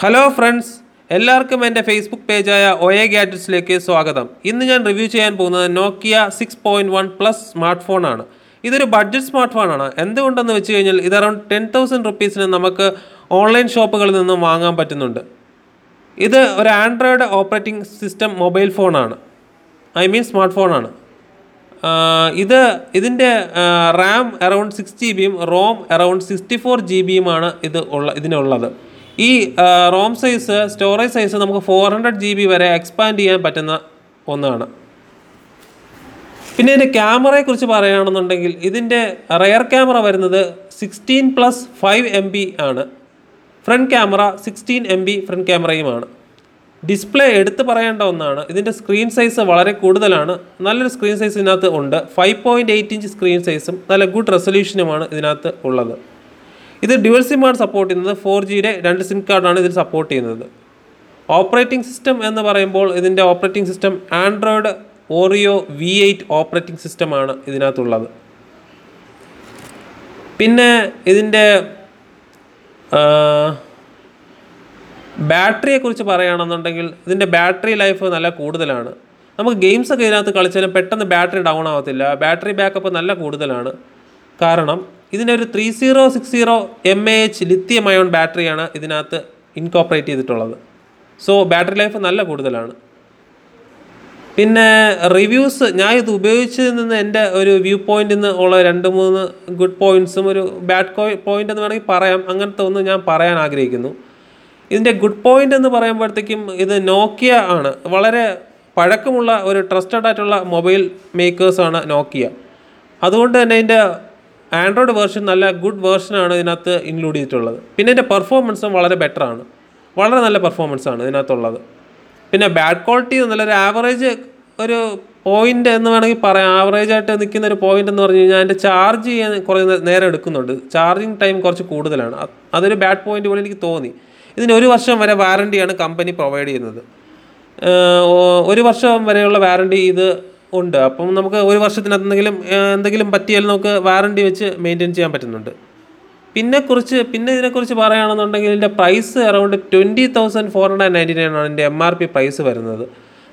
Hello friends, എല്ലാവർക്കും എൻ്റെ Facebook പേജായ ഒയ ഗാഡ്ജറ്റ്സിലേക്ക് സ്വാഗതം. ഇന്ന് ഞാൻ റിവ്യൂ ചെയ്യാൻ പോകുന്നത് നോക്കിയ 6.1+ സ്മാർട്ട് ഫോണാണ്. ഇതൊരു ബഡ്ജറ്റ് സ്മാർട്ട് ഫോണാണ്. എന്തുകൊണ്ടെന്ന് വെച്ച് കഴിഞ്ഞാൽ ഇത് അറൌണ്ട് 10,000 റുപ്പീസിന് നമുക്ക് ഓൺലൈൻ ഷോപ്പുകളിൽ നിന്നും വാങ്ങാൻ പറ്റുന്നുണ്ട്. ഇത് ഒരു ആൻഡ്രോയിഡ് ഓപ്പറേറ്റിംഗ് സിസ്റ്റം മൊബൈൽ ഫോണാണ്, സ്മാർട്ട് ഫോണാണ്. ഇതിൻ്റെ RAM around 6 GB ROM around 64 GB ഇതിനുള്ളത്. ഈ റോം സൈസ്, സ്റ്റോറേജ് സൈസ് നമുക്ക് 400 GB വരെ എക്സ്പാൻഡ് ചെയ്യാൻ പറ്റുന്ന ഒന്നാണ്. പിന്നെ ഇതിൻ്റെ ക്യാമറയെക്കുറിച്ച് പറയുകയാണെന്നുണ്ടെങ്കിൽ ഇതിൻ്റെ റെയർ ക്യാമറ വരുന്നത് 16+5 MB ആണ്. ഫ്രണ്ട് ക്യാമറ 16 MB ഫ്രണ്ട് ക്യാമറയുമാണ്. ഡിസ്പ്ലേ എടുത്ത് പറയേണ്ട ഒന്നാണ്, ഇതിൻ്റെ സ്ക്രീൻ സൈസ് വളരെ കൂടുതലാണ്. നല്ലൊരു സ്ക്രീൻ സൈസ് ഇതിനകത്ത് ഉണ്ട്. 5.8 ഇഞ്ച് സ്ക്രീൻ സൈസും നല്ല ഗുഡ് റെസൊല്യൂഷനുമാണ് ഇതിനകത്ത് ഉള്ളത്. ഇത് ഡ്യുവൽ സിമ്മാണ് സപ്പോർട്ട് ചെയ്യുന്നത്. 4Gയുടെ 2 സിം കാർഡാണ് ഇതിൽ സപ്പോർട്ട് ചെയ്യുന്നത്. ഓപ്പറേറ്റിംഗ് സിസ്റ്റം എന്ന് പറയുമ്പോൾ ഇതിൻ്റെ operating system Android Oreo V8 operating സിസ്റ്റമാണ് ഇതിനകത്തുള്ളത്. പിന്നെ ഇതിൻ്റെ ബാറ്ററിയെക്കുറിച്ച് പറയുകയാണെന്നുണ്ടെങ്കിൽ ഇതിൻ്റെ ബാറ്ററി ലൈഫ് നല്ല കൂടുതലാണ്. നമുക്ക് ഗെയിംസൊക്കെ ഇതിനകത്ത് കളിച്ചാലും പെട്ടെന്ന് ബാറ്ററി ഡൗൺ ആവത്തില്ല. ബാറ്ററി ബാക്കപ്പ് നല്ല കൂടുതലാണ്. കാരണം ഇതിനൊരു 3060 mAh ലിത്തിയം അയോൺ ബാറ്ററിയാണ് ഇതിനകത്ത് ഇൻകോപ്പറേറ്റ് ചെയ്തിട്ടുള്ളത്. സോ ബാറ്ററി ലൈഫ് നല്ല കൂടുതലാണ്. പിന്നെ റിവ്യൂസ്, ഞാൻ ഇത് ഉപയോഗിച്ചതിൽ നിന്ന് എൻ്റെ ഒരു വ്യൂ പോയിൻ്റിൽ നിന്ന് ഉള്ള 2-3 ഗുഡ് പോയിൻറ്റ്സും ഒരു ബാഡ് പോയിൻ്റ് എന്ന് വേണമെങ്കിൽ പറയാം, അങ്ങനത്തെ ഒന്ന് ഞാൻ പറയാൻ ആഗ്രഹിക്കുന്നു. ഇതിൻ്റെ ഗുഡ് പോയിൻ്റ് എന്ന് പറയുമ്പോഴത്തേക്കും ഇത് നോക്കിയ ആണ്. വളരെ പഴക്കമുള്ള ഒരു ട്രസ്റ്റഡ് ആയിട്ടുള്ള മൊബൈൽ മേക്കേഴ്സാണ് നോക്കിയ. അതുകൊണ്ട് തന്നെ ഇതിൻ്റെ ആൻഡ്രോയിഡ് വേർഷൻ നല്ല ഗുഡ് വേർഷനാണ് ഇതിനകത്ത് ഇൻക്ലൂഡ് ചെയ്തിട്ടുള്ളത്. പിന്നെ ഇതിൻ്റെ പെർഫോമൻസും വളരെ ബെറ്ററാണ്, വളരെ നല്ല പെർഫോമൻസാണ് ഇതിനകത്തുള്ളത്. പിന്നെ ബാഡ് ക്വാളിറ്റി നല്ലൊരു ആവറേജ് ഒരു പോയിൻ്റ് എന്ന് വേണമെങ്കിൽ പറയാം. ആവറേജായിട്ട് നിൽക്കുന്ന ഒരു പോയിൻ്റ് എന്ന് പറഞ്ഞു കഴിഞ്ഞാൽ അതിൻ്റെ ചാർജ് ചെയ്യാൻ കുറേ നേരം എടുക്കുന്നുണ്ട്. ചാർജിങ് ടൈം കുറച്ച് കൂടുതലാണ്. അതൊരു ബാഡ് പോയിൻ്റ് പോലെ എനിക്ക് തോന്നി. ഇതിന് 1 വർഷം വരെ വാറണ്ടിയാണ് കമ്പനി പ്രൊവൈഡ് ചെയ്യുന്നത്. 1 വർഷം വരെയുള്ള വാറണ്ടി ഇത് ഉണ്ട്. അപ്പം നമുക്ക് 1 വർഷത്തിനകത്ത് എന്തെങ്കിലും പറ്റിയാലും നമുക്ക് വാറണ്ടി വെച്ച് മെയിൻറ്റെയിൻ ചെയ്യാൻ പറ്റുന്നുണ്ട്. പിന്നെ ഇതിനെക്കുറിച്ച് പറയുകയാണെന്നുണ്ടെങ്കിൽ ഇതിൻ്റെ പ്രൈസ് അറൌണ്ട് 20,499 ആണ് ഇതിൻ്റെ MRP പ്രൈസ് വരുന്നത്.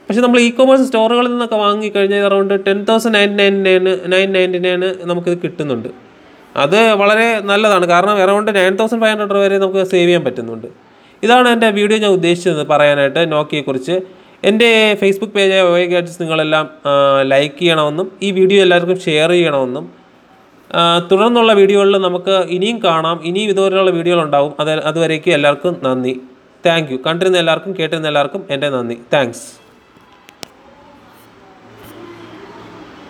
പക്ഷേ നമ്മൾ ഇ കൊമേഴ്സ് സ്റ്റോറുകളിൽ നിന്നൊക്കെ വാങ്ങിക്കഴിഞ്ഞാൽ അറൌണ്ട് 10,999 നമുക്കിത് കിട്ടുന്നുണ്ട്. അത് വളരെ നല്ലതാണ്. കാരണം അറൌണ്ട് 9,500 വരെ നമുക്ക് സേവ് ചെയ്യാൻ പറ്റുന്നുണ്ട്. ഇതാണ് എൻ്റെ വീഡിയോ ഞാൻ ഉദ്ദേശിച്ചത് പറയാനായിട്ട് നോക്കിയെക്കുറിച്ച്. എൻ്റെ ഫേസ്ബുക്ക് പേജായ ഒയ ഗാഡ്ജറ്റ്സ് നിങ്ങളെല്ലാം ലൈക്ക് ചെയ്യണമെന്നും ഈ വീഡിയോ എല്ലാവർക്കും ഷെയർ ചെയ്യണമെന്നും, തുടർന്നുള്ള വീഡിയോകളിൽ നമുക്ക് ഇനിയും കാണാം. ഇനിയും ഇതുപോലെയുള്ള വീഡിയോകളുണ്ടാവും. അതുവരേക്കും എല്ലാവർക്കും നന്ദി, താങ്ക് യു. കണ്ടിരുന്ന എല്ലാവർക്കും, കേട്ടിരുന്ന എല്ലാവർക്കും എൻ്റെ നന്ദി, താങ്ക്സ്.